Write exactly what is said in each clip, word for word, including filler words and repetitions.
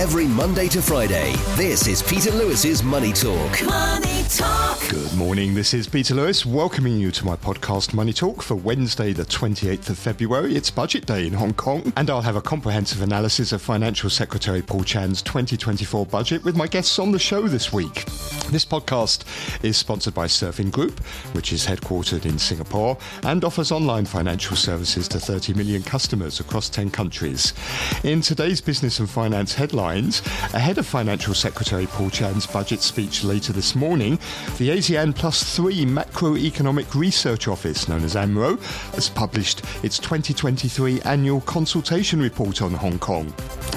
every Monday to Friday. This is Peter Lewis's Money Talk. Money Talk. Good morning, this is Peter Lewis, welcoming you to my podcast Money Talk for Wednesday the twenty-eighth of February. It's budget day in Hong Kong, and I'll have a comprehensive analysis of Financial Secretary Paul Chan's twenty twenty-four budget with my guests on the show this week. This podcast is sponsored by Surfin Group, which is headquartered in Singapore and offers online financial services to thirty million customers across ten countries. In today's business and finance headlines, ahead of Financial Secretary Paul Chan's budget speech later this morning, the ASEAN Plus three Macroeconomic Research Office, known as AMRO, has published its twenty twenty-three annual consultation report on Hong Kong.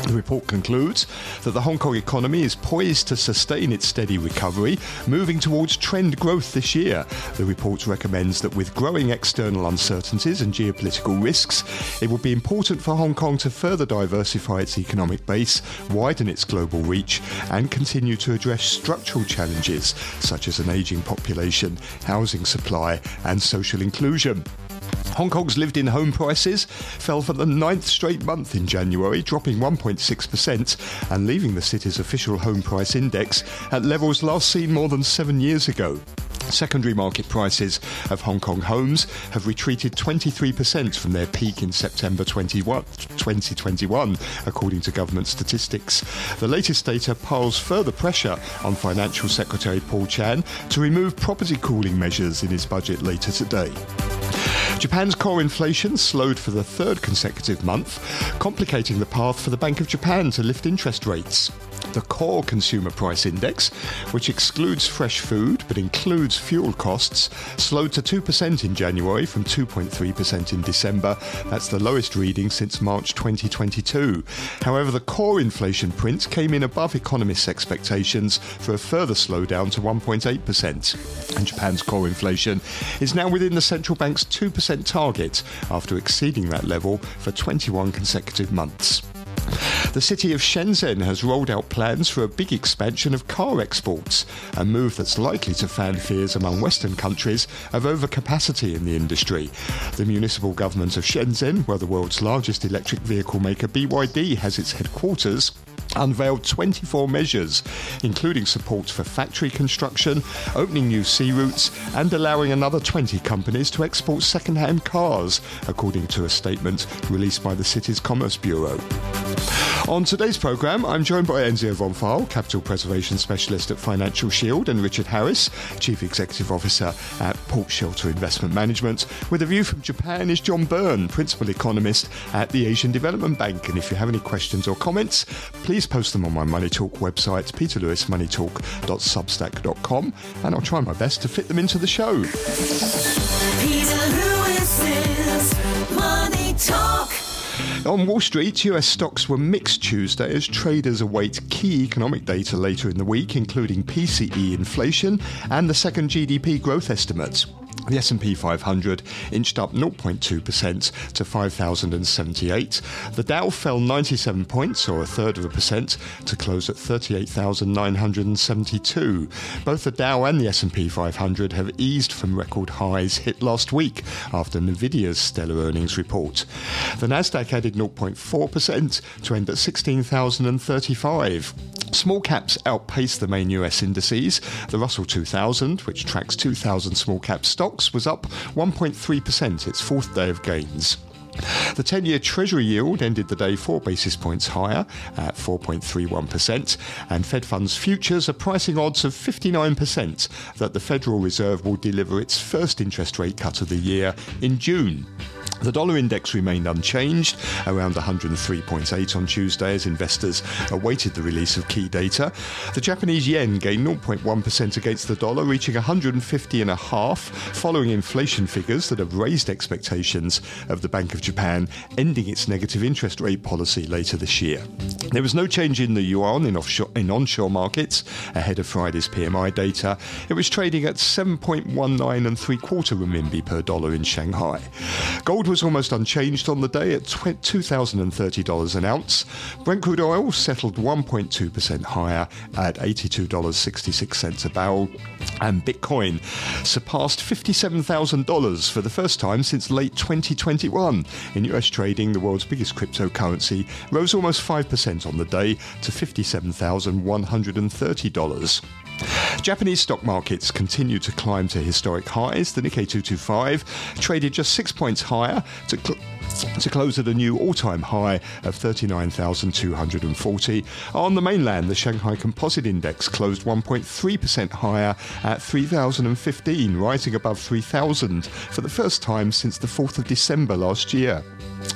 The report concludes that the Hong Kong economy is poised to sustain its steady recovery, moving towards trend growth this year. The report recommends that with growing external uncertainties and geopolitical risks, it will be important for Hong Kong to further diversify its economic base, widen its global reach, and continue to address structural challenges such as an ageing population, housing supply, and social inclusion. Hong Kong's lived-in home prices fell for the ninth straight month in January, dropping one point six percent and leaving the city's official home price index at levels last seen more than seven years ago. Secondary market prices of Hong Kong homes have retreated twenty-three percent from their peak in September twenty twenty-one, according to government statistics. The latest data piles further pressure on Financial Secretary Paul Chan to remove property cooling measures in his budget later today. Japan's core inflation slowed for the third consecutive month, complicating the path for the Bank of Japan to lift interest rates. The core consumer price index, which excludes fresh food but includes fuel costs, slowed to two percent in January from two point three percent in December. That's the lowest reading since March twenty twenty-two. However, the core inflation print came in above economists' expectations for a further slowdown to one point eight percent. And Japan's core inflation is now within the central bank's two percent target after exceeding that level for twenty-one consecutive months. The city of Shenzhen has rolled out plans for a big expansion of car exports, a move that's likely to fan fears among Western countries of overcapacity in the industry. The municipal government of Shenzhen, where the world's largest electric vehicle maker B Y D has its headquarters, unveiled twenty-four measures, including support for factory construction, opening new sea routes, and allowing another twenty companies to export second-hand cars, according to a statement released by the city's Commerce Bureau. On today's programme, I'm joined by Enzio von Pfeil, Capital Preservation Specialist at Financial Shield, and Richard Harris, Chief Executive Officer at Port Shelter Investment Management. With a view from Japan is John Beirne, Principal Economist at the Asian Development Bank. And if you have any questions or comments, please post them on my Money Talk website, peter lewis money talk dot substack dot com, and I'll try my best to fit them into the show. Peter Lewis's Money Talk. On Wall Street, U S stocks were mixed Tuesday as traders await key economic data later in the week, including P C E inflation and the second G D P growth estimates. The S and P five hundred inched up zero point two percent to five thousand seventy-eight. The Dow fell ninety-seven points, or a third of a percent, to close at thirty-eight thousand nine hundred seventy-two. Both the Dow and the S and P five hundred have eased from record highs hit last week after Nvidia's stellar earnings report. The Nasdaq added zero point four percent to end at sixteen thousand thirty-five. Small caps outpaced the main U S indices. The Russell two thousand, which tracks two thousand small cap stocks, was up one point three percent, its fourth day of gains. The ten-year Treasury yield ended the day four basis points higher at four point three one percent, and Fed Funds futures are pricing odds of fifty-nine percent that the Federal Reserve will deliver its first interest rate cut of the year in June. The dollar index remained unchanged, around one oh three point eight on Tuesday as investors awaited the release of key data. The Japanese yen gained zero point one percent against the dollar, reaching one hundred fifty point five, following inflation figures that have raised expectations of the Bank of Japan ending its negative interest rate policy later this year. There was no change in the yuan in, offshore, in onshore markets ahead of Friday's P M I data. It was trading at seven point one nine and three quarter renminbi per dollar in Shanghai. Gold was was almost unchanged on the day at two thousand thirty dollars an ounce. Brent crude oil settled one point two percent higher at eighty-two dollars and sixty-six cents a barrel. And Bitcoin surpassed fifty-seven thousand dollars for the first time since late twenty twenty-one. In U S trading, the world's biggest cryptocurrency rose almost five percent on the day to fifty-seven thousand one hundred thirty dollars. Japanese stock markets continue to climb to historic highs. The Nikkei two twenty-five traded just six points higher to cl- to close at a new all-time high of thirty-nine thousand two hundred forty. On the mainland, the Shanghai Composite Index closed one point three percent higher at three thousand fifteen, rising above three thousand for the first time since the fourth of December last year.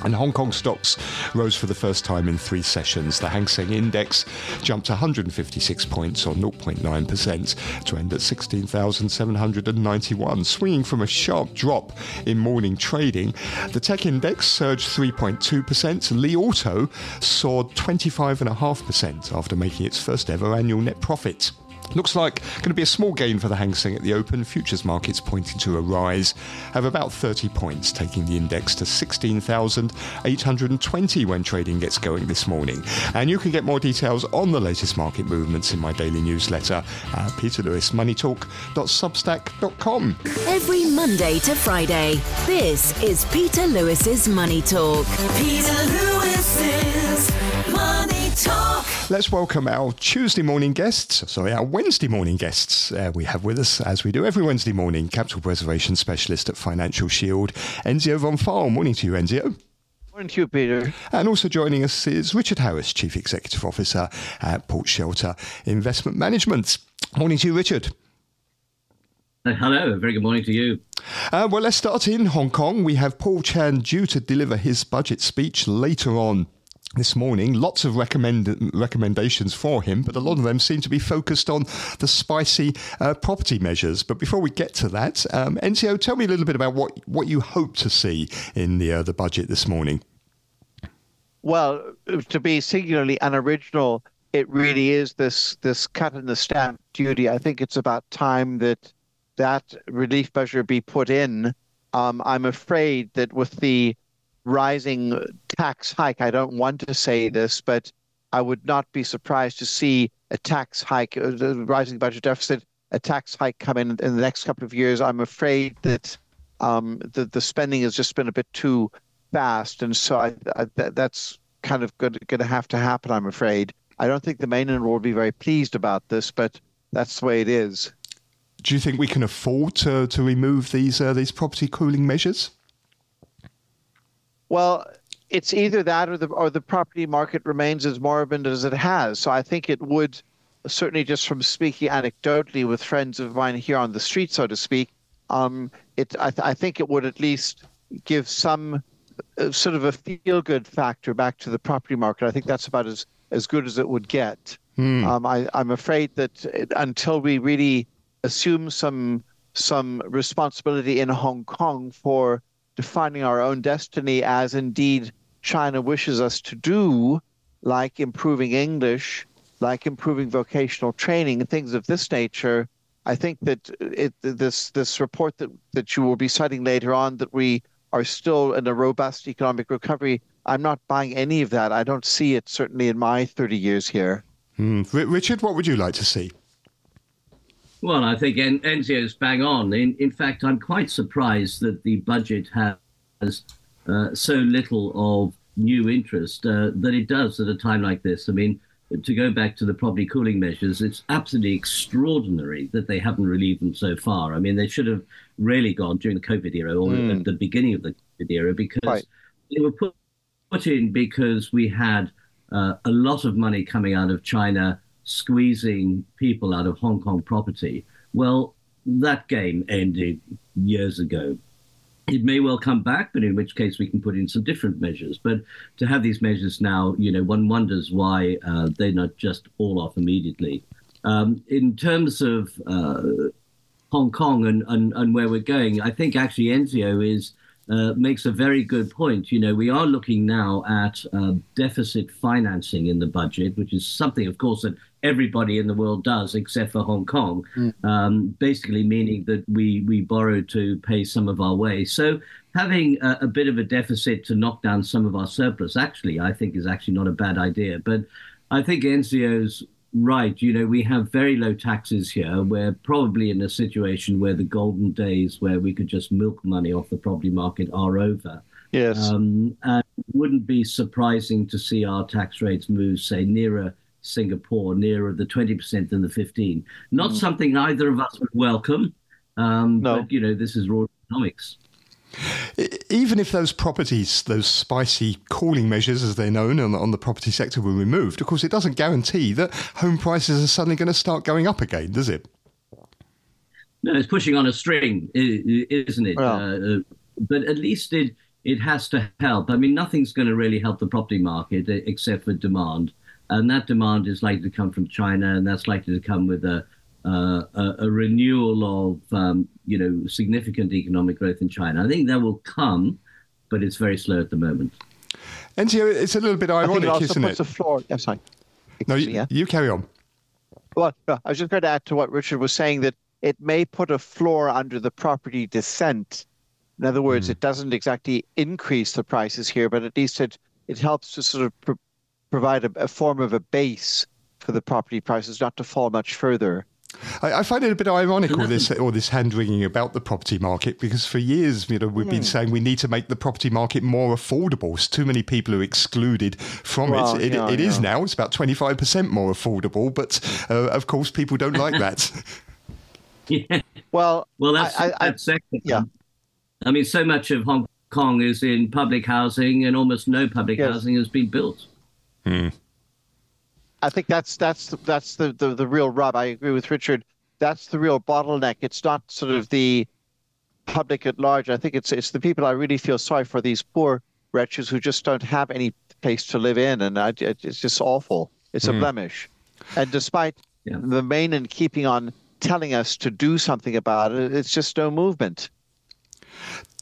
And Hong Kong stocks rose for the first time in three sessions. The Hang Seng Index jumped one hundred fifty-six points or zero point nine percent to end at sixteen thousand seven hundred ninety-one. Swinging from a sharp drop in morning trading, the tech index surged three point two percent. Li Auto soared twenty-five point five percent after making its first ever annual net profit. Looks like going to be a small gain for the Hang Seng at the open. Futures markets pointing to a rise of about thirty points, taking the index to sixteen thousand eight hundred twenty when trading gets going this morning. And you can get more details on the latest market movements in my daily newsletter at peter lewis money talk dot substack dot com. Every Monday to Friday, this is Peter Lewis's Money Talk. Peter Lewis's Money Talk. Let's welcome our Tuesday morning guests, sorry, our Wednesday morning guests. Uh, we have with us, as we do every Wednesday morning, capital preservation specialist at Financial Shield, Enzio von Pfeil. Morning to you, Enzio. Morning to you, Peter. And also joining us is Richard Harris, Chief Executive Officer at Port Shelter Investment Management. Morning to you, Richard. Hello, very good morning to you. Uh, well, let's start in Hong Kong. We have Paul Chan due to deliver his budget speech later on this morning. Lots of recommend, recommendations for him, but a lot of them seem to be focused on the spicy uh, property measures. But before we get to that, um, Enzio, tell me a little bit about what, what you hope to see in the, uh, the budget this morning. Well, to be singularly unoriginal, it really is this, this cut in the stamp duty. I think it's about time that that relief measure be put in. Um, I'm afraid that with the rising tax hike, I don't want to say this, but I would not be surprised to see a tax hike, the rising budget deficit, a tax hike come in in the next couple of years. I'm afraid that um, the, the spending has just been a bit too fast. And so I, I, th- that's kind of going to have to happen, I'm afraid. I don't think the mainland will be very pleased about this, but that's the way it is. Do you think we can afford to, to remove these uh, these property cooling measures? Well, it's either that or the or the property market remains as moribund as it has. So I think it would, certainly just from speaking anecdotally with friends of mine here on the street, so to speak, um, it I, th- I think it would at least give some uh, sort of a feel-good factor back to the property market. I think that's about as, as good as it would get. Mm. Um, I, I'm afraid that it, until we really assume some some responsibility in Hong Kong for defining our own destiny, as indeed China wishes us to do, like improving English, like improving vocational training, things of this nature, I think that it, this this report that, that you will be citing later on, that we are still in a robust economic recovery, I'm not buying any of that. I don't see it, certainly in my thirty years here. Mm. R- Richard, what would you like to see? Well, I think en- Enzio's bang on. In, in fact, I'm quite surprised that the budget has uh, so little of new interest uh, that it does at a time like this. I mean, to go back to the property cooling measures, it's absolutely extraordinary that they haven't relieved them so far. I mean, they should have really gone during the COVID era or mm. at the beginning of the COVID era, because right. they were put, put in because we had uh, a lot of money coming out of China, squeezing people out of Hong Kong property. Well, that game ended years ago. It may well come back, but in which case we can put in some different measures. But to have these measures now, you know, one wonders why uh, they're not just all off immediately. Um, in terms of uh, Hong Kong and, and, and where we're going, I think actually Enzio is uh, makes a very good point. You know, we are looking now at uh, deficit financing in the budget, which is something, of course, that everybody in the world does except for Hong Kong, mm. um, basically meaning that we, we borrow to pay some of our way. So having a, a bit of a deficit to knock down some of our surplus, actually, I think is actually not a bad idea. But I think Enzio's right. You know, we have very low taxes here. We're probably in a situation where the golden days where we could just milk money off the property market are over. Yes. Um, and it wouldn't be surprising to see our tax rates move, say, nearer Singapore, nearer the twenty percent than the fifteen. Not mm. something either of us would welcome. Um, no. But, you know, this is raw economics. Even if those properties, those spicy cooling measures, as they're known, on, on the property sector were removed, of course, it doesn't guarantee that home prices are suddenly going to start going up again, does it? No, it's pushing on a string, isn't it? Well. Uh, but at least it, it has to help. I mean, nothing's going to really help the property market except for demand. And that demand is likely to come from China, and that's likely to come with a Uh, a, a renewal of, um, you know, significant economic growth in China. I think that will come, but it's very slow at the moment. Enzio, it's a little bit ironic, I isn't it? The floor. I'm sorry. Excuse no, you, me, yeah? you carry on. Well, no, I was just going to add to what Richard was saying, that it may put a floor under the property descent. In other words, mm. it doesn't exactly increase the prices here, but at least it, it helps to sort of pro- provide a, a form of a base for the property prices not to fall much further. I find it a bit ironic, all this, all this hand-wringing about the property market, because for years, you know, we've been saying we need to make the property market more affordable. It's too many people are excluded from well, it. It, yeah, it yeah. is now. It's about twenty-five percent more affordable, but uh, of course, people don't like that. yeah. Well, well, that's, I, I, that's I, yeah. I mean, so much of Hong Kong is in public housing, and almost no public yes. housing has been built. Hmm. I think that's that's that's the, the, the real rub. I agree with Richard. That's the real bottleneck. It's not sort of the public at large. I think it's it's the people I really feel sorry for, these poor wretches who just don't have any place to live in. And I, it's just awful. It's mm. a blemish. And despite yeah. the main and keeping on telling us to do something about it, it's just no movement.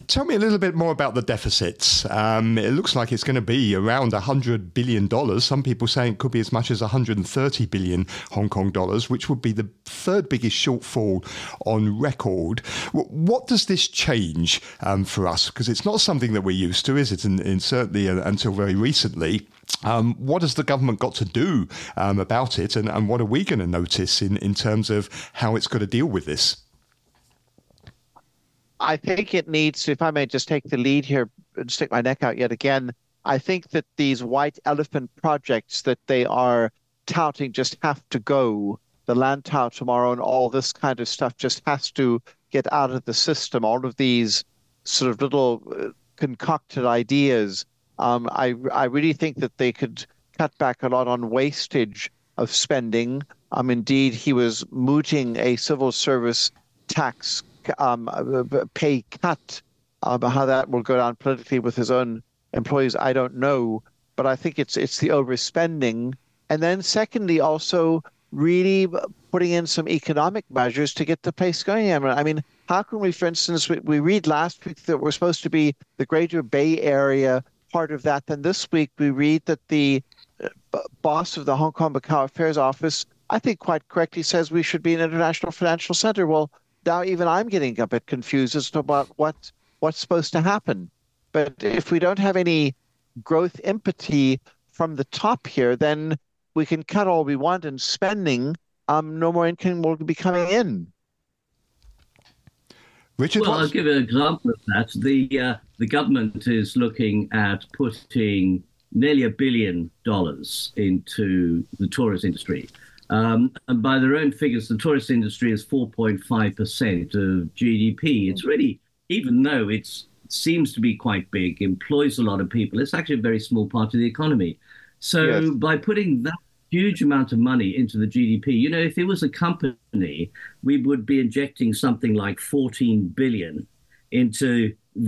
Tell me a little bit more about the deficits. Um, it looks like it's going to be around one hundred billion dollars. Some people saying it could be as much as one hundred thirty billion Hong Kong dollars, which would be the third biggest shortfall on record. What does this change um, for us? Because it's not something that we're used to, is it? And, and certainly until very recently. Um, what has the government got to do um, about it? And, and what are we going to notice in, in terms of how it's got to deal with this? I think it needs to, if I may just take the lead here and stick my neck out yet again, I think that these white elephant projects that they are touting just have to go. The Lantau Tomorrow and all this kind of stuff just has to get out of the system. All of these sort of little concocted ideas. Um, I, I really think that they could cut back a lot on wastage of spending. Um, indeed, he was mooting a civil service tax Um, pay cut, um, how that will go down politically with his own employees, I don't know. But I think it's it's the overspending. And then secondly, also really putting in some economic measures to get the place going. I mean, how can we, for instance, we, we read last week that we're supposed to be the Greater Bay Area part of that. Then this week we read that the b- boss of the Hong Kong Macau Affairs Office, I think quite correctly, says we should be an international financial center. Well, now even I'm getting a bit confused as to about what, what's supposed to happen. But if we don't have any growth impetus from the top here, then we can cut all we want and spending, um, no more income will be coming in. Richard, well, I'll give an example of that. The uh, the government is looking at putting nearly a billion dollars into the tourist industry. Um, and by their own figures, the tourist industry is four point five percent of G D P. It's really, even though it's, it seems to be quite big, employs a lot of people, it's actually a very small part of the economy. So yes. by putting that huge amount of money into the G D P, you know, if it was a company, we would be injecting something like fourteen billion dollars into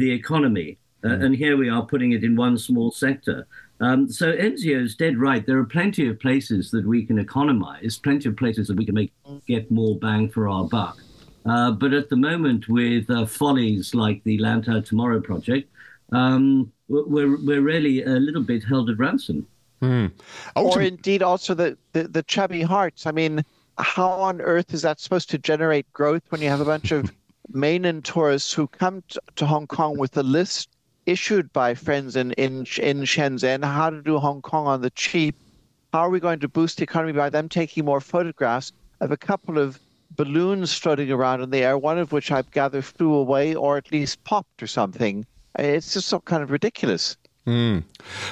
the economy. Uh, mm. And here we are putting it in one small sector. Um, so Enzio's dead right. There are plenty of places that we can economize, plenty of places that we can make get more bang for our buck. Uh, but at the moment, with uh, follies like the Lantau Tomorrow project, um, we're we're really a little bit held at ransom. Mm. Or indeed also the, the, the chubby hearts. I mean, how on earth is that supposed to generate growth when you have a bunch of mainland tourists who come to, to Hong Kong with a list issued by friends in, in, in Shenzhen, how to do Hong Kong on the cheap? How are we going to boost the economy by them taking more photographs of a couple of balloons floating around in the air, one of which I gather flew away or at least popped or something? It's just so kind of ridiculous. Mm.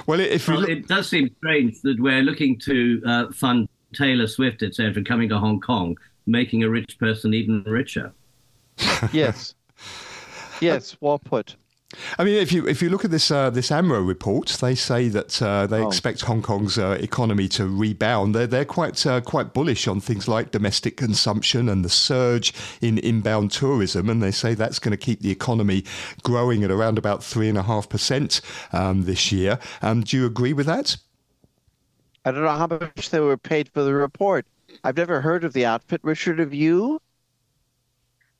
Well, if well, look- it does seem strange that we're looking to uh, fund Taylor Swift, et cetera, coming to Hong Kong, making a rich person even richer. Yes. Yes, well put. I mean, if you if you look at this uh, this AMRO report, they say that uh, they oh. expect Hong Kong's uh, economy to rebound. They're they're quite uh, quite bullish on things like domestic consumption and the surge in inbound tourism, and they say that's going to keep the economy growing at around about three and a half percent this year. Um, do you agree with that? I don't know how much they were paid for the report. I've never heard of the outfit. Richard, have you?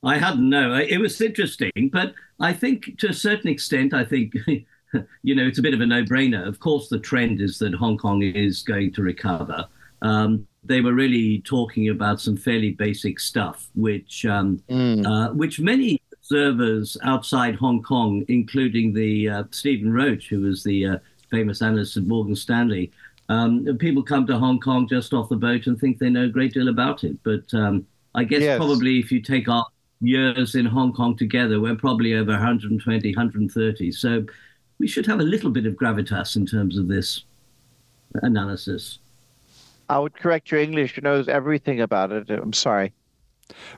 I hadn't, no. It was interesting, but I think to a certain extent, I think, you know, it's a bit of a no-brainer. Of course, the trend is that Hong Kong is going to recover. Um, they were really talking about some fairly basic stuff, which um, mm. uh, which many observers outside Hong Kong, including the uh, Stephen Roach, who was the uh, famous analyst at Morgan Stanley, um, people come to Hong Kong just off the boat and think they know a great deal about it. But um, I guess yes. probably if you take our years in Hong Kong together, we're probably over one hundred twenty, one hundred thirty. So we should have a little bit of gravitas in terms of this analysis. I would correct your English, who knows everything about it. I'm sorry.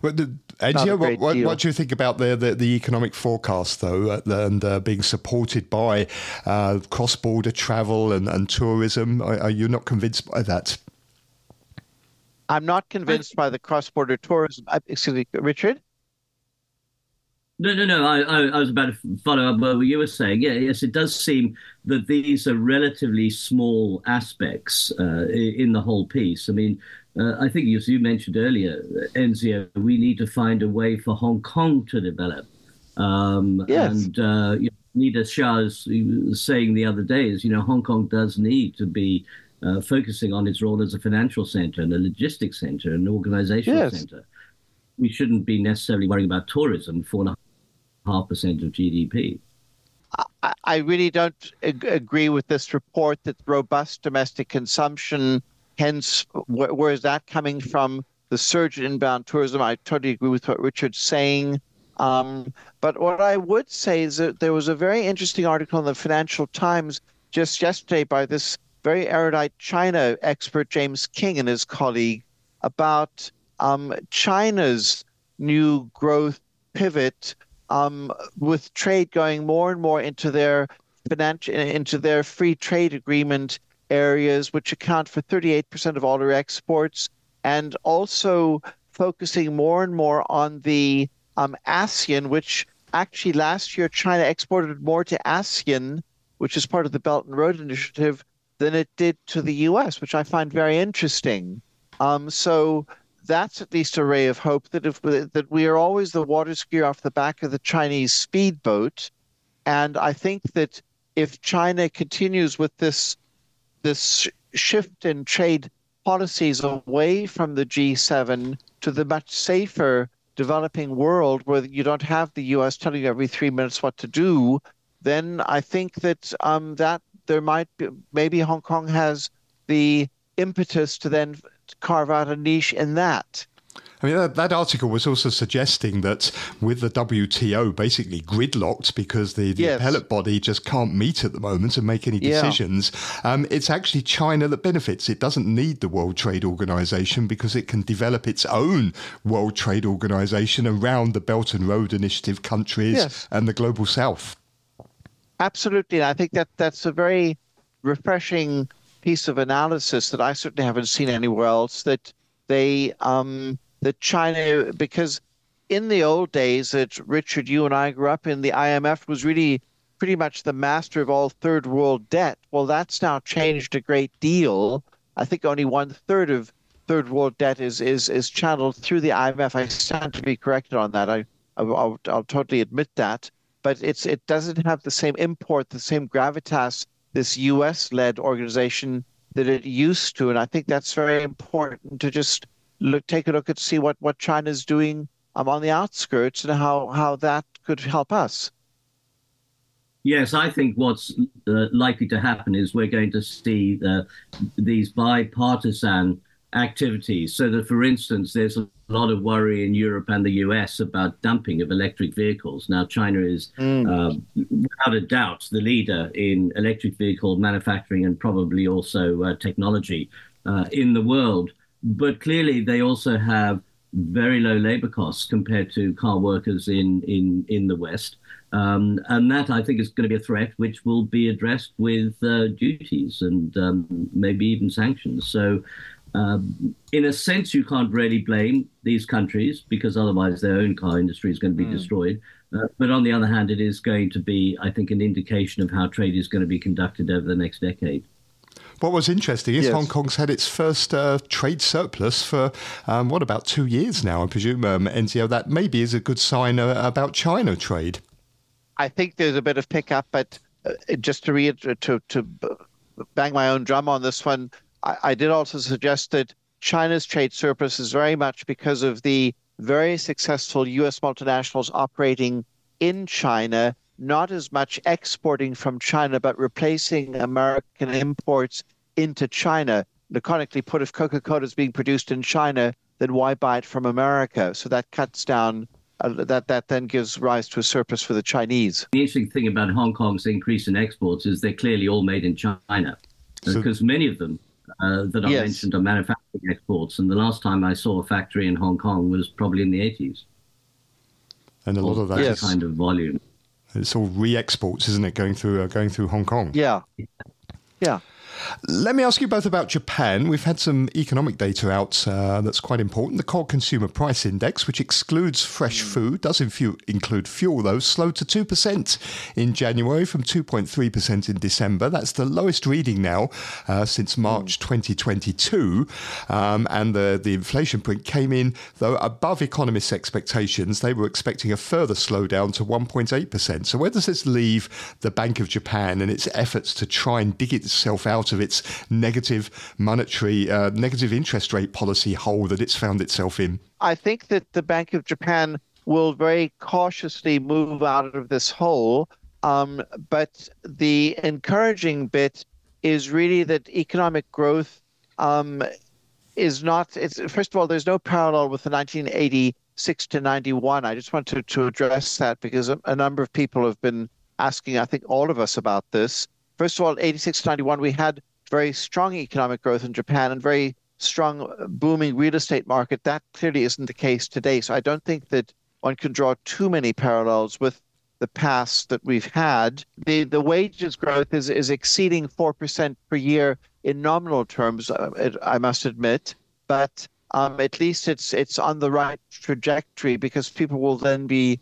Well, the, Enzio, what, what, what do you think about the, the, the economic forecast, though, and uh, being supported by uh, cross-border travel and, and tourism? Are, are you not convinced by that? I'm not convinced by the cross-border tourism. Excuse me, Richard? No, no, no. I, I, I was about to follow up what you were saying. Yeah, yes, it does seem that these are relatively small aspects uh, in the whole piece. I mean, uh, I think as you mentioned earlier, Enzio, we need to find a way for Hong Kong to develop. Um, yes. And uh, you know, Nida Shah was saying the other day is, you know, Hong Kong does need to be uh, focusing on its role as a financial centre and a logistics centre and an organisational yes. centre. We shouldn't be necessarily worrying about tourism, four and a half half percent of G D P. I, I really don't ag- agree with this report that robust domestic consumption, hence wh- where is that coming from? The surge in inbound tourism, I totally agree with what Richard's saying. Um, but what I would say is that there was a very interesting article in the Financial Times just yesterday by this very erudite China expert, James King, and his colleague about um, China's new growth pivot Um, with trade going more and more into their financial, into their free trade agreement areas, which account for thirty-eight percent of all their exports, and also focusing more and more on the um, ASEAN, which actually last year China exported more to ASEAN, which is part of the Belt and Road Initiative, than it did to the U S, which I find very interesting. Um, so... That's at least a ray of hope that if that we are always the water skier off the back of the Chinese speedboat, and I think that if China continues with this this shift in trade policies away from the G seven to the much safer developing world where you don't have the U S telling you every three minutes what to do, then I think that um, that there might be maybe Hong Kong has the impetus to then carve out a niche in that. I mean, that, that article was also suggesting that with the W T O basically gridlocked because the, the yes. appellate body just can't meet at the moment and make any decisions, yeah. um, it's actually China that benefits. It doesn't need the World Trade Organization because it can develop its own World Trade Organization around the Belt and Road Initiative countries yes. and the Global South. Absolutely. I think that that's a very refreshing piece of analysis that I certainly haven't seen anywhere else, that they um that China, because in the old days that Richard, you and I grew up in, the I M F was really pretty much the master of all third world debt. Well, that's now changed a great deal. I think only one third of third world debt is is is channeled through the I M F. I stand to be corrected on that. I, I I'll, I'll totally admit that. But it's it doesn't have the same import, the same gravitas, this U S-led organization that it used to. And I think that's very important to just look, take a look and see what, what China's doing um, on the outskirts and how, how that could help us. Yes, I think what's uh, likely to happen is we're going to see uh, these bipartisan activities. So that, for instance, there's a lot of worry in Europe and the U S about dumping of electric vehicles. Now, China is, mm. uh, without a doubt, the leader in electric vehicle manufacturing and probably also uh, technology uh, in the world. But clearly, they also have very low labor costs compared to car workers in, in, in the West. Um, and that, I think, is going to be a threat which will be addressed with uh, duties and um, maybe even sanctions. So um, in a sense, you can't really blame these countries because otherwise their own car industry is going to be mm. destroyed. Uh, but on the other hand, it is going to be, I think, an indication of how trade is going to be conducted over the next decade. What was interesting is yes. Hong Kong's had its first uh, trade surplus for, um, what, about two years now, I presume, um, Enzio. That maybe is a good sign uh, about China trade. I think there's a bit of pickup, but just to reiterate, to, to bang my own drum on this one, I, I did also suggest that China's trade surplus is very much because of the very successful U S multinationals operating in China, not as much exporting from China, but replacing American imports into China. Laconically put, if Coca-Cola is being produced in China, then why buy it from America? So that cuts down Uh, that that then gives rise to a surplus for the Chinese. The interesting thing about Hong Kong's increase in exports is they're clearly all made in China, so, because many of them uh, that I yes. mentioned are manufacturing exports. And the last time I saw a factory in Hong Kong was probably in the eighties. And a lot of that yes. kind of volume. It's all re-exports, isn't it? Going through uh, going through Hong Kong. Yeah, yeah. Let me ask you both about Japan. We've had some economic data out uh, that's quite important. The Core Consumer Price Index, which excludes fresh food, does infu- include fuel, though, slowed to two percent in January from two point three percent in December. That's the lowest reading now uh, since March twenty twenty-two. Um, and the, the inflation print came in, though, above economists' expectations. They were expecting a further slowdown to one point eight percent. So where does this leave the Bank of Japan and its efforts to try and dig itself out of its negative monetary, uh, negative interest rate policy hole that it's found itself in? I think that the Bank of Japan will very cautiously move out of this hole. Um, but the encouraging bit is really that economic growth um, is not, it's, first of all, there's no parallel with the nineteen eighty-six to ninety-one. I just want to, to address that because a, a number of people have been asking, I think all of us about this. First of all, eighty-six to ninety-one, we had very strong economic growth in Japan and very strong booming real estate market. That clearly isn't the case today. So I don't think that one can draw too many parallels with the past that we've had. The the wages growth is, is exceeding four percent per year in nominal terms, I must admit. But um, at least it's it's on the right trajectory because people will then be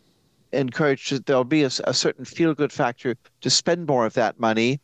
encouraged that there'll be a, a certain feel-good factor to spend more of that money.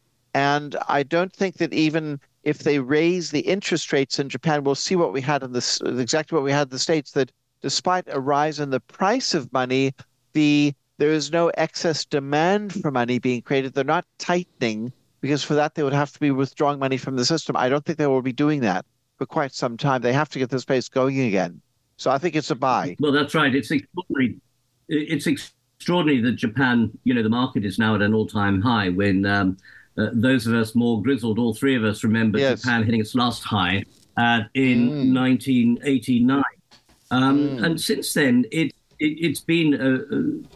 And I don't think that even if they raise the interest rates in Japan, we'll see what we had in this, exactly what we had in the States, that despite a rise in the price of money, the there is no excess demand for money being created. They're not tightening, because for that they would have to be withdrawing money from the system. I don't think they will be doing that for quite some time. They have to get this place going again. So I think it's a buy. Well, that's right. It's extraordinary. It's extraordinary that Japan, you know, the market is now at an all-time high when um, uh, those of us more grizzled, all three of us remember yes. Japan hitting its last high uh, in mm. nineteen eighty-nine. Um, mm. And since then, it, it, it's been uh,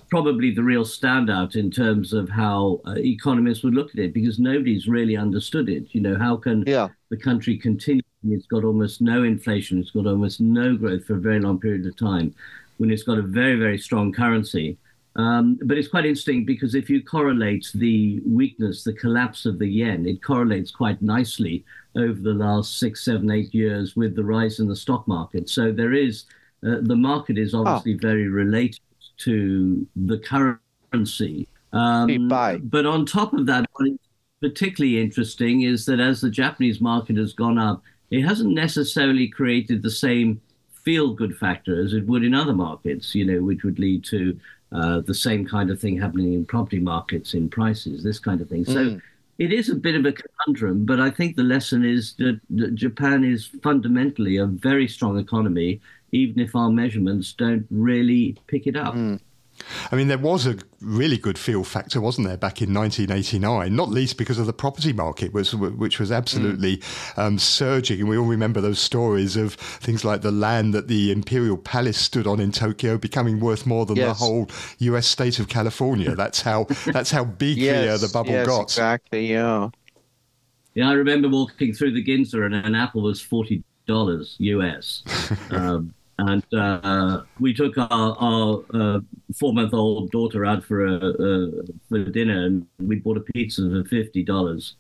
probably the real standout in terms of how uh, economists would look at it, because nobody's really understood it. You know, how can yeah. the country continue? It's got almost no inflation. It's got almost no growth for a very long period of time, when it's got a very, very strong currency. Um, but it's quite interesting because if you correlate the weakness, the collapse of the yen, it correlates quite nicely over the last six, seven, eight years with the rise in the stock market. So there is, uh, the market is obviously oh. very related to the currency. Um, but on top of that, what is particularly interesting is that as the Japanese market has gone up, it hasn't necessarily created the same feel-good factor as it would in other markets, you know, which would lead to uh, the same kind of thing happening in property markets, in prices, this kind of thing. So mm. it is a bit of a conundrum, but I think the lesson is that, that Japan is fundamentally a very strong economy, even if our measurements don't really pick it up. Mm. I mean, there was a really good feel factor, wasn't there, back in nineteen eighty-nine, not least because of the property market, which, which was absolutely mm. um, surging. And we all remember those stories of things like the land that the Imperial Palace stood on in Tokyo becoming worth more than yes. the whole U S state of California. That's how that's how big yes, the, the bubble yes, got. Exactly, yeah. Yeah, I remember walking through the Ginza and an apple was forty dollars U S. Um And uh, we took our, our uh, four-month-old daughter out for a, a, for dinner, and we bought a pizza for fifty dollars,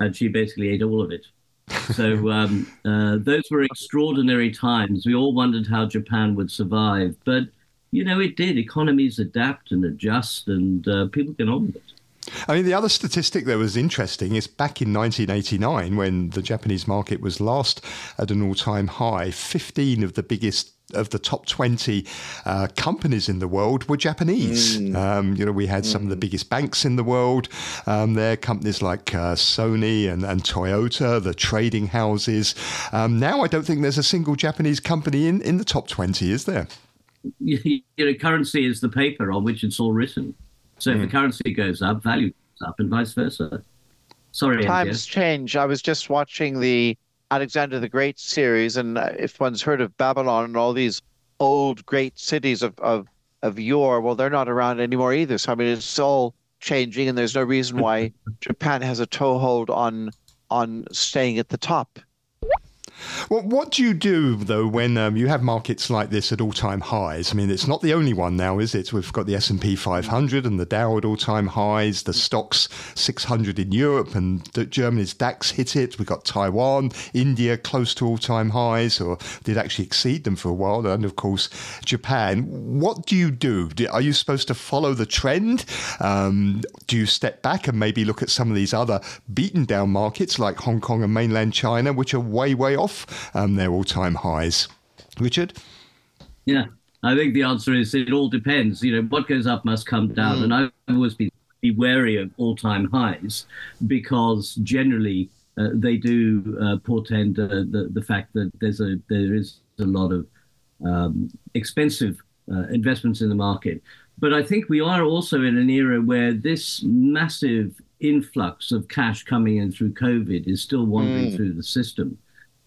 and she basically ate all of it. So um, uh, those were extraordinary times. We all wondered how Japan would survive, but, you know, it did. Economies adapt and adjust, and uh, people get on with it. I mean, the other statistic that was interesting is back in nineteen eighty-nine, when the Japanese market was last at an all-time high, fifteen of the biggest of the top twenty uh, companies in the world were Japanese. Mm. Um, you know, we had some mm. of the biggest banks in the world. Um, there are companies like uh, Sony and, and Toyota, the trading houses. Um, now, I don't think there's a single Japanese company in, in the top twenty, is there? You know, currency is the paper on which it's all written. So if mm. the currency goes up, value goes up, and vice versa. Sorry, times change. I was just watching the Alexander the Great series, and if one's heard of Babylon and all these old great cities of, of, of yore, well, they're not around anymore either. So, I mean, it's all changing, and there's no reason why Japan has a toehold on on staying at the top. Well, what do you do, though, when um, you have markets like this at all-time highs? I mean, it's not the only one now, is it? We've got the S and P five hundred and the Dow at all-time highs, the stocks six hundred in Europe, and Germany's DAX hit it. We've got Taiwan, India close to all-time highs, or did actually exceed them for a while, and, of course, Japan. What do you do? Are you supposed to follow the trend? Um, do you step back and maybe look at some of these other beaten-down markets like Hong Kong and mainland China, which are way, way off? off um, their all-time highs? Richard? Yeah, I think the answer is it all depends. You know, what goes up must come down. Mm. And I've always been wary of all-time highs because generally uh, they do uh, portend uh, the, the fact that there's a there is a lot of um, expensive uh, investments in the market. But I think we are also in an era where this massive influx of cash coming in through COVID is still wandering mm. through the system.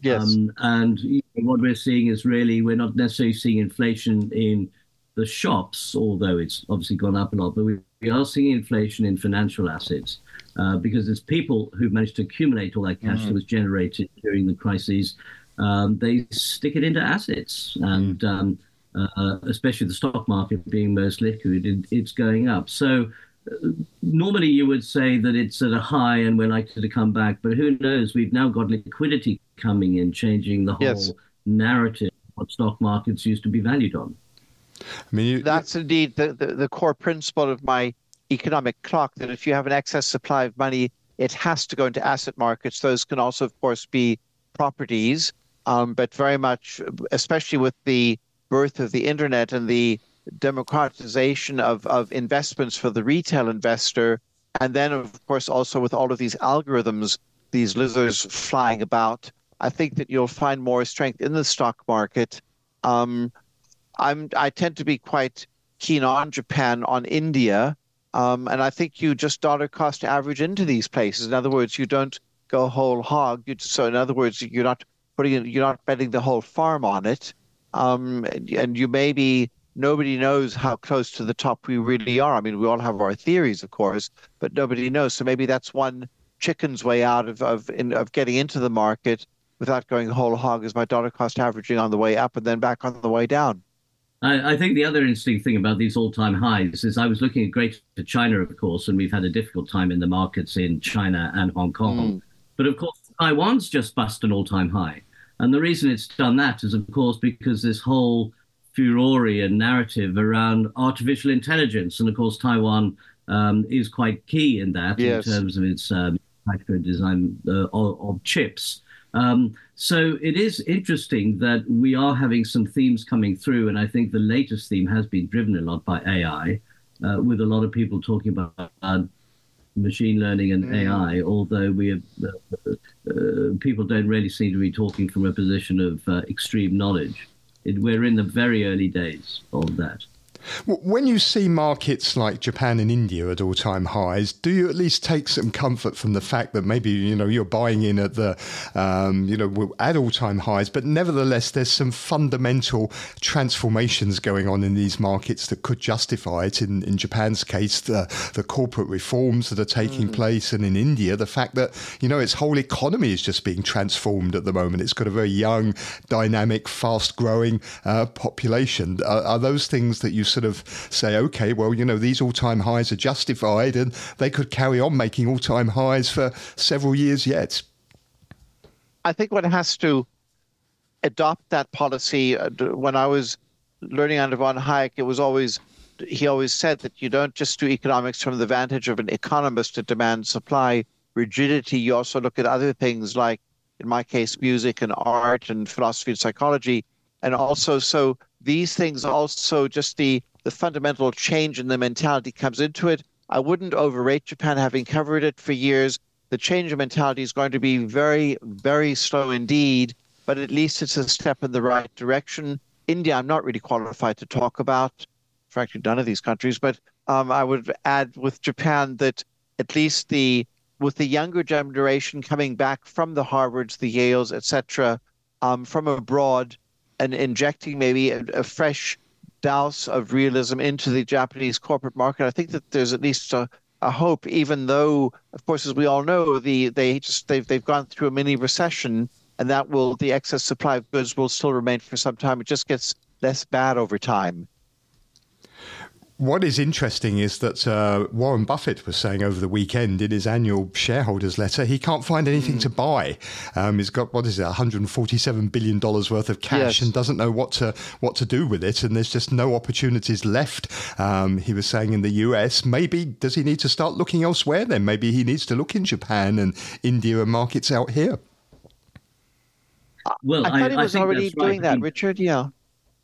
Yes. Um, and you know, what we're seeing is really we're not necessarily seeing inflation in the shops, although it's obviously gone up a lot, but we, we are seeing inflation in financial assets uh, because it's people who've managed to accumulate all that cash mm. that was generated during the crises. Um, they stick it into assets, and mm. um, uh, especially the stock market being most liquid, it, it's going up. So normally you would say that it's at a high and we're likely to come back, but who knows? We've now got liquidity coming in, changing the whole yes. narrative of what stock markets used to be valued on. I mean, you, that's you, indeed the, the, the core principle of my economic clock, that if you have an excess supply of money, it has to go into asset markets. Those can also, of course, be properties, um, but very much, especially with the birth of the internet and the democratization of, of investments for the retail investor. And then, of course, also with all of these algorithms, these lizards flying about, I think that you'll find more strength in the stock market. Um, I'm, I tend to be quite keen on Japan, on India. Um, and I think you just dollar cost average into these places. In other words, you don't go whole hog. You just, so in other words, you're not putting in, you're not betting the whole farm on it. Um, and, and you may be, nobody knows how close to the top we really are. I mean, we all have our theories, of course, but nobody knows. So maybe that's one chicken's way out of of, in, of getting into the market without going whole hog, is by dollar cost averaging on the way up and then back on the way down. I, I think the other interesting thing about these all-time highs is I was looking at Greater China, of course, and we've had a difficult time in the markets in China and Hong Kong. Mm. But, of course, Taiwan's just bust an all-time high. And the reason it's done that is, of course, because this whole furore and narrative around artificial intelligence. And, of course, Taiwan Um, is quite key in that yes. in terms of its um, manufacturing design uh, of, of chips. Um, so it is interesting that we are having some themes coming through, and I think the latest theme has been driven a lot by A I, uh, with a lot of people talking about uh, machine learning and A I, although we have, uh, uh, people don't really seem to be talking from a position of uh, extreme knowledge. It, we're in the very early days of that. When you see markets like Japan and India at all-time highs, do you at least take some comfort from the fact that maybe, you know, you're buying in at the, um, you know, at all-time highs, but nevertheless, there's some fundamental transformations going on in these markets that could justify it. In, in Japan's case, the, the corporate reforms that are taking mm. place, and in India, the fact that, you know, its whole economy is just being transformed at the moment. It's got a very young, dynamic, fast-growing uh, population. Are, are those things that you sort of say, okay, well, you know, these all-time highs are justified and they could carry on making all-time highs for several years yet? I think one has to adopt that policy. When I was learning under von Hayek, it was always, he always said that you don't just do economics from the vantage of an economist to demand supply rigidity. You also look at other things like, in my case, music and art and philosophy and psychology. And also, so these things also, just the, the fundamental change in the mentality comes into it. I wouldn't overrate Japan, having covered it for years. The change of mentality is going to be very, very slow indeed, but at least it's a step in the right direction. India, I'm not really qualified to talk about, frankly, none of these countries, but um, I would add with Japan that at least the with the younger generation coming back from the Harvards, the Yales, et cetera, um, from abroad, and injecting maybe a, a fresh douse of realism into the Japanese corporate market. I think that there's at least a, a hope, even though, of course, as we all know, the they just they've they've gone through a mini recession, and that will the excess supply of goods will still remain for some time. It just gets less bad over time. What is interesting is that uh, Warren Buffett was saying over the weekend in his annual shareholders letter, he can't find anything mm. to buy. Um, he's got, what is it, one hundred forty-seven billion dollars worth of cash, yes, and doesn't know what to what to do with it. And there's just no opportunities left, um, he was saying, in the U S. Maybe does he need to start looking elsewhere then? Maybe he needs to look in Japan and India and markets out here. Well, I, I thought he was I already doing right. that, he, Richard, yeah.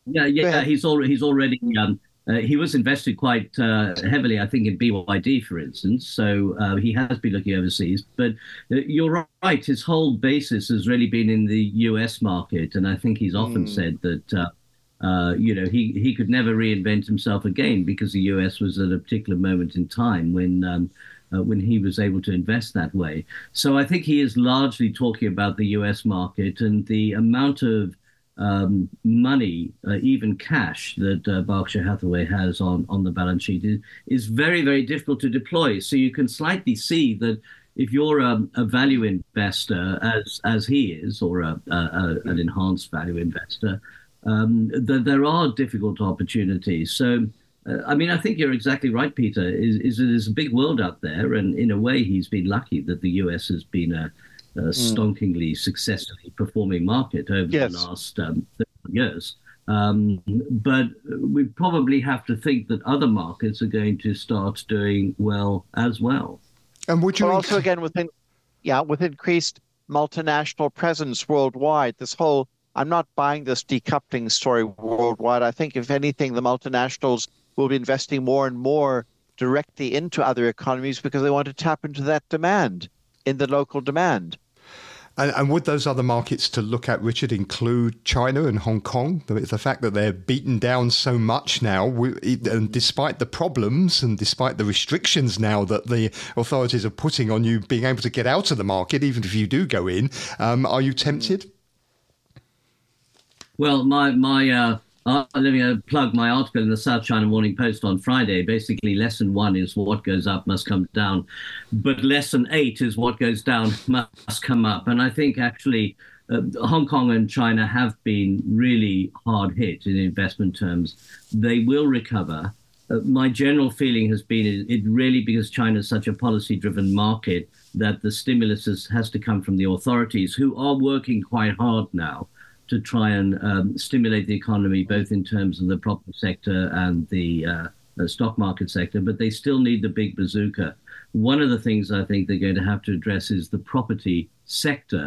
Yeah, yeah, he's already, he's already um, Uh, he was invested quite uh, heavily, I think, in B Y D, for instance. So uh, he has been looking overseas. But uh, you're right, his whole basis has really been in the U S market. And I think he's often mm. said that, uh, uh, you know, he, he could never reinvent himself again because the U S was at a particular moment in time when um, uh, when he was able to invest that way. So I think he is largely talking about the U S market and the amount of Um, money, uh, even cash, that uh, Berkshire Hathaway has on, on the balance sheet is, is very, very difficult to deploy. So you can slightly see that if you're um, a value investor, as as he is, or a, a, a, an enhanced value investor, um, that there are difficult opportunities. So, uh, I mean, I think you're exactly right, Peter, is, is it is a big world out there. And in a way, he's been lucky that the U S has been a Uh, stonkingly successfully performing market over yes. the last um, thirty years. Um, but we probably have to think that other markets are going to start doing well as well. And would you well, also, again, with, in- yeah, with increased multinational presence worldwide, this whole, I'm not buying this decoupling story worldwide. I think, if anything, the multinationals will be investing more and more directly into other economies because they want to tap into that demand, in the local demand. And, and would those other markets to look at, Richard, include China and Hong Kong? The, the fact that they're beaten down so much now, we, and despite the problems and despite the restrictions now that the authorities are putting on you being able to get out of the market, even if you do go in, um, are you tempted? Well, my... my uh... Uh, let me uh, plug my article in the South China Morning Post on Friday. Basically, lesson one is what goes up must come down. But lesson eight is what goes down must come up. And I think actually uh, Hong Kong and China have been really hard hit in investment terms. They will recover. Uh, my general feeling has been it, it really, because China is such a policy-driven market, that the stimulus is, has to come from the authorities, who are working quite hard now to try and um, stimulate the economy, both in terms of the property sector and the uh, stock market sector, but they still need the big bazooka. One of the things I think they're going to have to address is the property sector,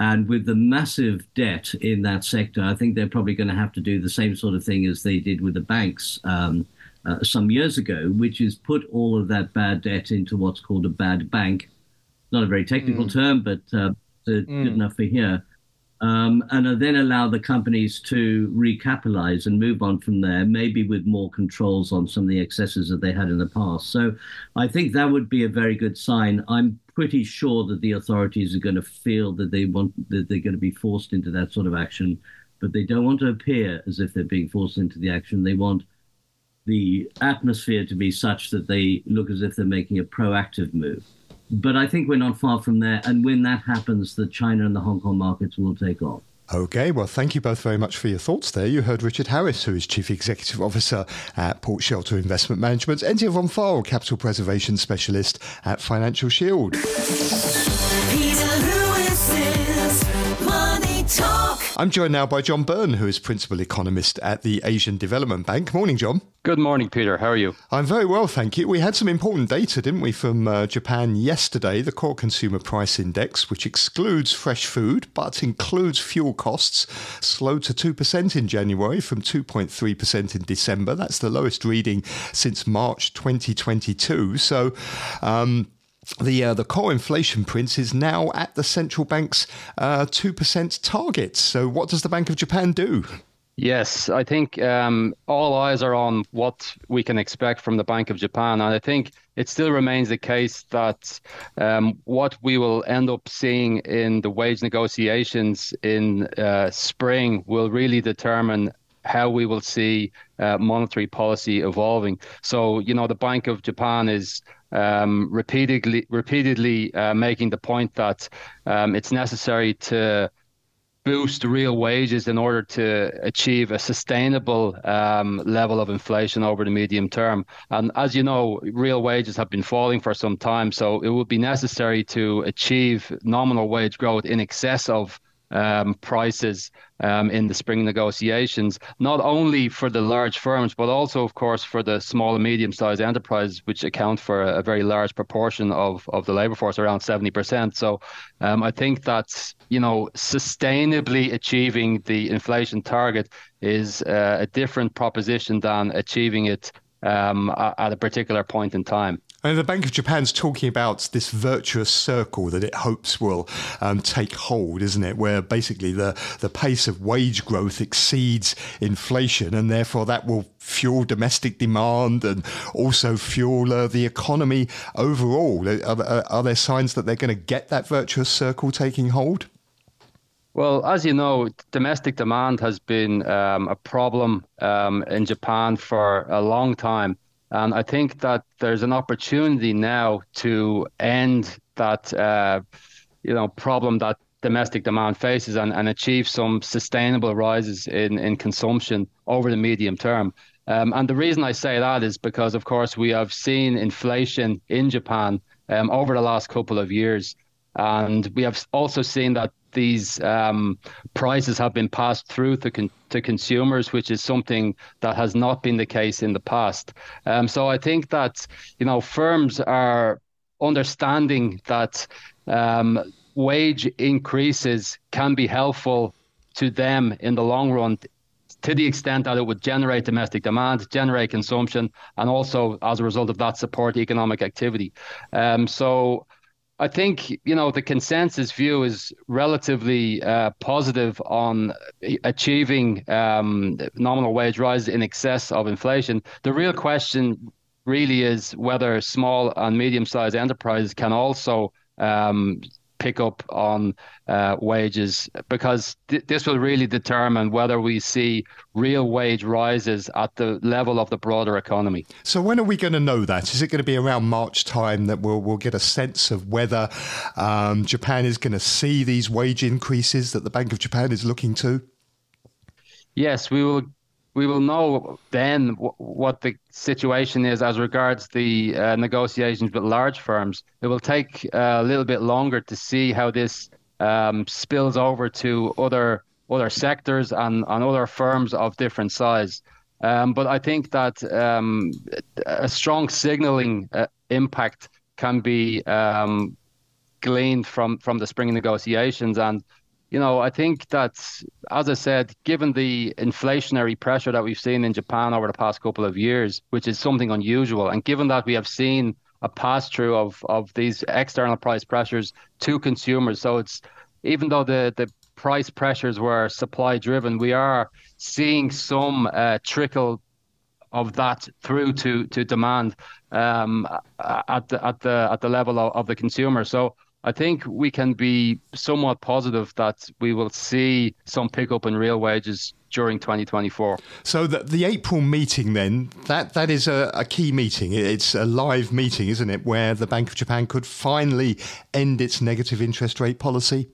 And with the massive debt in that sector, I think they're probably going to have to do the same sort of thing as they did with the banks um, uh, some years ago, which is put all of that bad debt into what's called a bad bank. Not a very technical mm. term, but uh, mm. good enough for here. Um, and then allow the companies to recapitalize and move on from there, maybe with more controls on some of the excesses that they had in the past. So I think that would be a very good sign. I'm pretty sure that the authorities are going to feel that they want that they're going to be forced into that sort of action, but they don't want to appear as if they're being forced into the action. They want the atmosphere to be such that they look as if they're making a proactive move. But I think we're not far from there. And when that happens, the China and the Hong Kong markets will take off. OK, well, thank you both very much for your thoughts there. You heard Richard Harris, who is Chief Executive Officer at Port Shelter Investment Management, Enzio von Pfeil, Capital Preservation Specialist at Financial Shield. I'm joined now by John Beirne, who is Principal Economist at the Asian Development Bank. Morning, John. Good morning, Peter. How are you? I'm very well, thank you. We had some important data, didn't we, from uh, Japan yesterday, the Core Consumer Price Index, which excludes fresh food but includes fuel costs, slowed to two percent in January from two point three percent in December. That's the lowest reading since March twenty twenty-two. So, um... The uh, the core inflation print is now at the central bank's uh, two percent target. So what does the Bank of Japan do? Yes, I think um, all eyes are on what we can expect from the Bank of Japan. And I think it still remains the case that um, what we will end up seeing in the wage negotiations in uh, spring will really determine how we will see uh, monetary policy evolving. So, you know, the Bank of Japan is um, repeatedly repeatedly uh, making the point that um, it's necessary to boost real wages in order to achieve a sustainable um, level of inflation over the medium term. And as you know, real wages have been falling for some time, so it would be necessary to achieve nominal wage growth in excess of Um, prices um, in the spring negotiations, not only for the large firms, but also, of course, for the small and medium-sized enterprises, which account for a, a very large proportion of, of the labor force, around seventy percent. So um, I think that, you know, sustainably achieving the inflation target is uh, a different proposition than achieving it um, at a particular point in time. And the Bank of Japan's talking about this virtuous circle that it hopes will um, take hold, isn't it? Where basically the, the pace of wage growth exceeds inflation, and therefore that will fuel domestic demand and also fuel uh, the economy overall. Are, are there signs that they're going to get that virtuous circle taking hold? Well, as you know, domestic demand has been um, a problem um, in Japan for a long time. And I think that there's an opportunity now to end that, uh, you know, problem that domestic demand faces and, and achieve some sustainable rises in, in consumption over the medium term. Um, and the reason I say that is because, of course, we have seen inflation in Japan um, over the last couple of years. And we have also seen that these um, prices have been passed through to, con- to consumers, which is something that has not been the case in the past. Um, so I think that, you know, firms are understanding that um, wage increases can be helpful to them in the long run, to the extent that it would generate domestic demand, generate consumption, and also, as a result of that, support economic activity. Um, so I think, you know, the consensus view is relatively uh, positive on achieving um, nominal wage rises in excess of inflation. The real question really is whether small and medium-sized enterprises can also um, pick up on uh, wages, because th- this will really determine whether we see real wage rises at the level of the broader economy. So when are we going to know that? Is it going to be around March time that we'll, we'll get a sense of whether um, Japan is going to see these wage increases that the Bank of Japan is looking to? Yes, we will We will know then w- what the situation is as regards the uh, negotiations with large firms. It will take uh, a little bit longer to see how this um, spills over to other other sectors and, and other firms of different size. Um, but I think that um, a strong signaling uh, impact can be um, gleaned from, from the spring negotiations. And you know, I think that, as I said, given the inflationary pressure that we've seen in Japan over the past couple of years, which is something unusual, and given that we have seen a pass-through of, of these external price pressures to consumers, so it's even though the, the price pressures were supply-driven, we are seeing some uh, trickle of that through to to demand um, at the at the at the level of, of the consumer. So I think we can be somewhat positive that we will see some pickup in real wages during twenty twenty-four. So the, the April meeting then, that, that is a, a key meeting. It's a live meeting, isn't it, where the Bank of Japan could finally end its negative interest rate policy?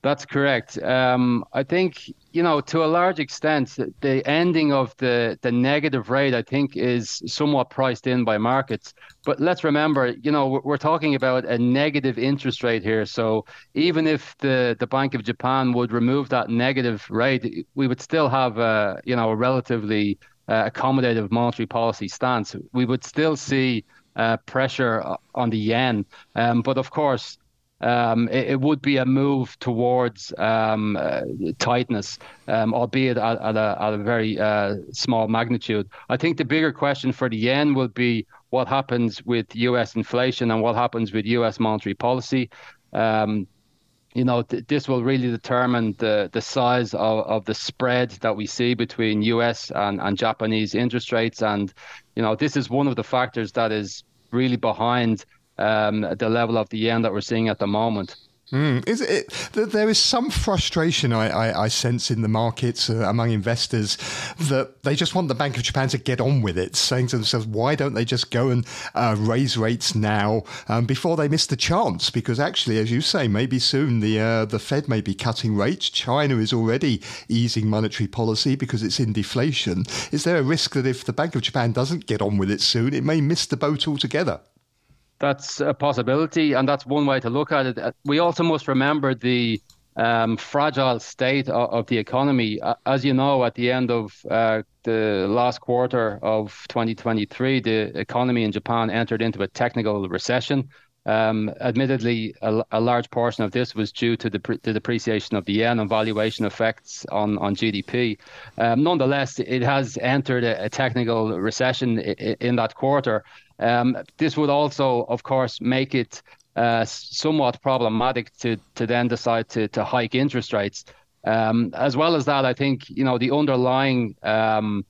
That's correct. Um, I think, you know, to a large extent, the ending of the, the negative rate, I think, is somewhat priced in by markets. But let's remember, you know, we're talking about a negative interest rate here. So even if the, the Bank of Japan would remove that negative rate, we would still have, a, you know, a relatively uh, accommodative monetary policy stance. We would still see uh, pressure on the yen. Um, but of course, Um, it, it would be a move towards um, uh, tightness, um, albeit at, at, a, at a very uh, small magnitude. I think the bigger question for the yen will be what happens with U S inflation and what happens with U S monetary policy. Um, you know, th- this will really determine the, the size of, of the spread that we see between U S and, and Japanese interest rates. And, you know, this is one of the factors that is really behind Um, the level of the yen that we're seeing at the moment. Mm. Is it, there is some frustration I, I, I sense in the markets uh, among investors that they just want the Bank of Japan to get on with it, saying to themselves, why don't they just go and uh, raise rates now um, before they miss the chance? Because actually, as you say, maybe soon the uh, the Fed may be cutting rates. China is already easing monetary policy because it's in deflation. Is there a risk that if the Bank of Japan doesn't get on with it soon, it may miss the boat altogether? That's a possibility, and that's one way to look at it. We also must remember the um, fragile state of, of the economy. As you know, at the end of uh, the last quarter of twenty twenty-three, the economy in Japan entered into a technical recession. Um, admittedly, a, a large portion of this was due to the, pre- the depreciation of the yen and valuation effects on, on G D P. Um, nonetheless, it has entered a, a technical recession in, in that quarter. Um, this would also, of course, make it uh, somewhat problematic to, to then decide to, to hike interest rates. Um, as well as that, I think, you know, the underlying um,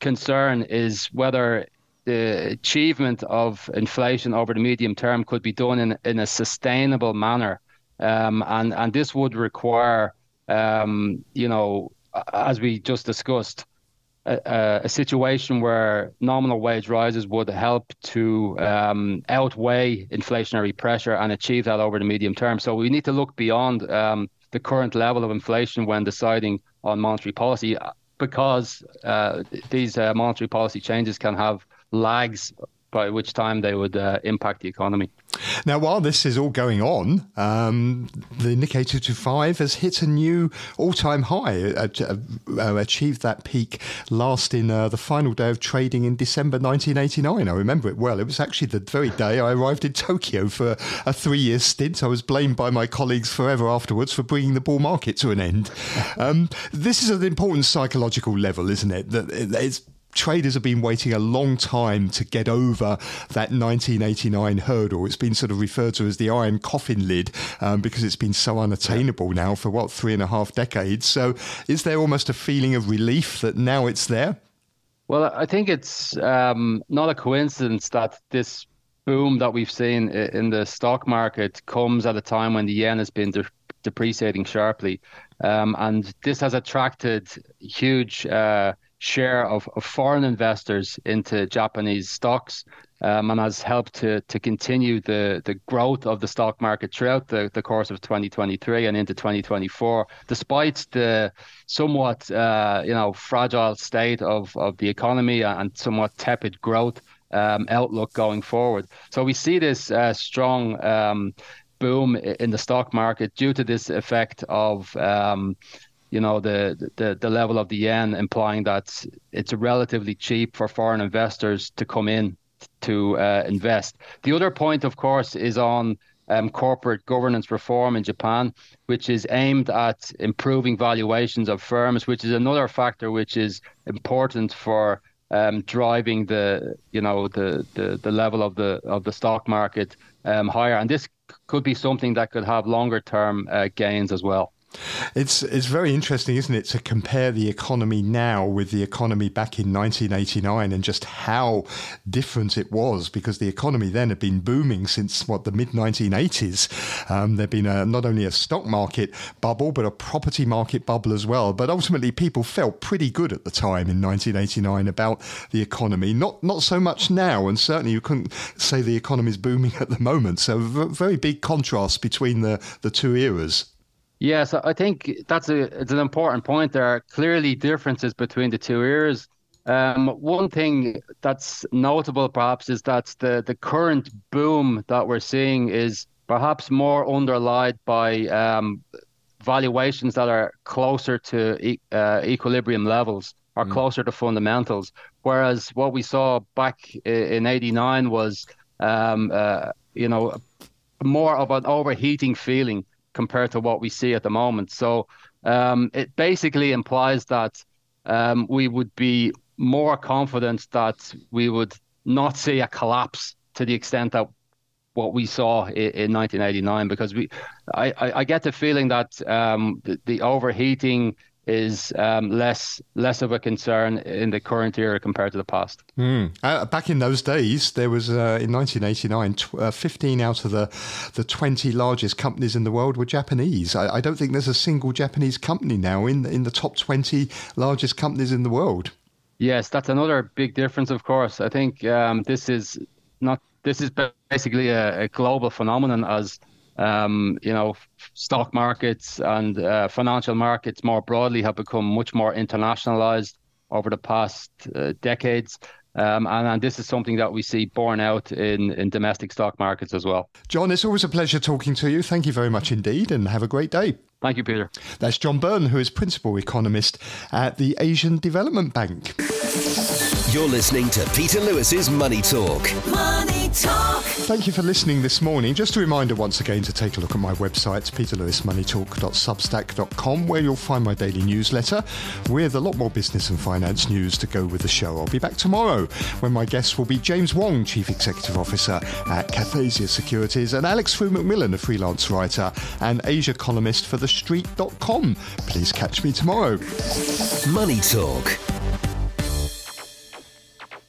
concern is whether the achievement of inflation over the medium term could be done in, in a sustainable manner. Um, and, and this would require, um, you know, as we just discussed, a, a situation where nominal wage rises would help to um, outweigh inflationary pressure and achieve that over the medium term. So we need to look beyond um, the current level of inflation when deciding on monetary policy, because uh, these uh, monetary policy changes can have lags by which time they would uh, impact the economy. Now, while this is all going on, um, the Nikkei two twenty-five has hit a new all-time high, uh, uh, achieved that peak last in uh, the final day of trading in December nineteen eighty-nine. I remember it well. It was actually the very day I arrived in Tokyo for a three-year stint. I was blamed by my colleagues forever afterwards for bringing the bull market to an end. Um, this is an important psychological level, isn't it? That it's traders have been waiting a long time to get over that nineteen eighty-nine hurdle. It's been sort of referred to as the iron coffin lid um, because it's been so unattainable now for, what, three and a half decades. So is there almost a feeling of relief that now it's there? Well, I think it's um, not a coincidence that this boom that we've seen in the stock market comes at a time when the yen has been de- depreciating sharply. Um, and this has attracted huge Uh, share of, of foreign investors into Japanese stocks um, and has helped to to continue the, the growth of the stock market throughout the, the course of twenty twenty-three and into twenty twenty-four, despite the somewhat uh, you know fragile state of, of the economy and somewhat tepid growth um, outlook going forward. So we see this uh, strong um, boom in the stock market due to this effect of Um, you know, the, the the level of the yen, implying that it's relatively cheap for foreign investors to come in to uh, invest. The other point, of course, is on um, corporate governance reform in Japan, which is aimed at improving valuations of firms, which is another factor which is important for um, driving the you know the, the, the level of the of the stock market um, higher. And this could be something that could have longer term uh, gains as well. It's it's very interesting, isn't it, to compare the economy now with the economy back in nineteen eighty-nine and just how different it was, because the economy then had been booming since, what, the mid nineteen eighties. Um, there'd been a, not only a stock market bubble, but a property market bubble as well. But ultimately, people felt pretty good at the time in nineteen eighty-nine about the economy. Not, not so much now, and certainly you couldn't say the economy is booming at the moment. So a very big contrast between the, the two eras. Yes, I think that's a it's an important point. There are clearly differences between the two eras. Um, one thing that's notable, perhaps, is that the, the current boom that we're seeing is perhaps more underlined by um, valuations that are closer to e- uh, equilibrium levels or mm. closer to fundamentals, whereas what we saw back in eighty-nine was, um, uh, you know, more of an overheating feeling compared to what we see at the moment. So um, it basically implies that um, we would be more confident that we would not see a collapse to the extent that what we saw in, in nineteen eighty-nine, because we, I, I, I get the feeling that um, the, the overheating is um, less less of a concern in the current era compared to the past. Mm. Uh, back in those days, there was, uh, in nineteen eighty-nine, tw- uh, fifteen out of the, the twenty largest companies in the world were Japanese. I, I don't think there's a single Japanese company now in, in the top twenty largest companies in the world. Yes, that's another big difference, of course. I think um, this is not this is basically a, a global phenomenon, as Um, you know, stock markets and uh, financial markets more broadly have become much more internationalized over the past uh, decades. Um, and, and this is something that we see borne out in, in domestic stock markets as well. John, it's always a pleasure talking to you. Thank you very much indeed, and have a great day. Thank you, Peter. That's John Beirne, who is Principal Economist at the Asian Development Bank. You're listening to Peter Lewis's Money Talk. Money Talk. Thank you for listening this morning. Just a reminder once again to take a look at my website, peter lewis money talk dot substack dot com, where you'll find my daily newsletter with a lot more business and finance news to go with the show. I'll be back tomorrow when my guests will be James Wong, Chief Executive Officer at Cathasia Securities, and Alex Frew McMillan, a freelance writer and Asia columnist for the street dot com. Please catch me tomorrow. Money Talk.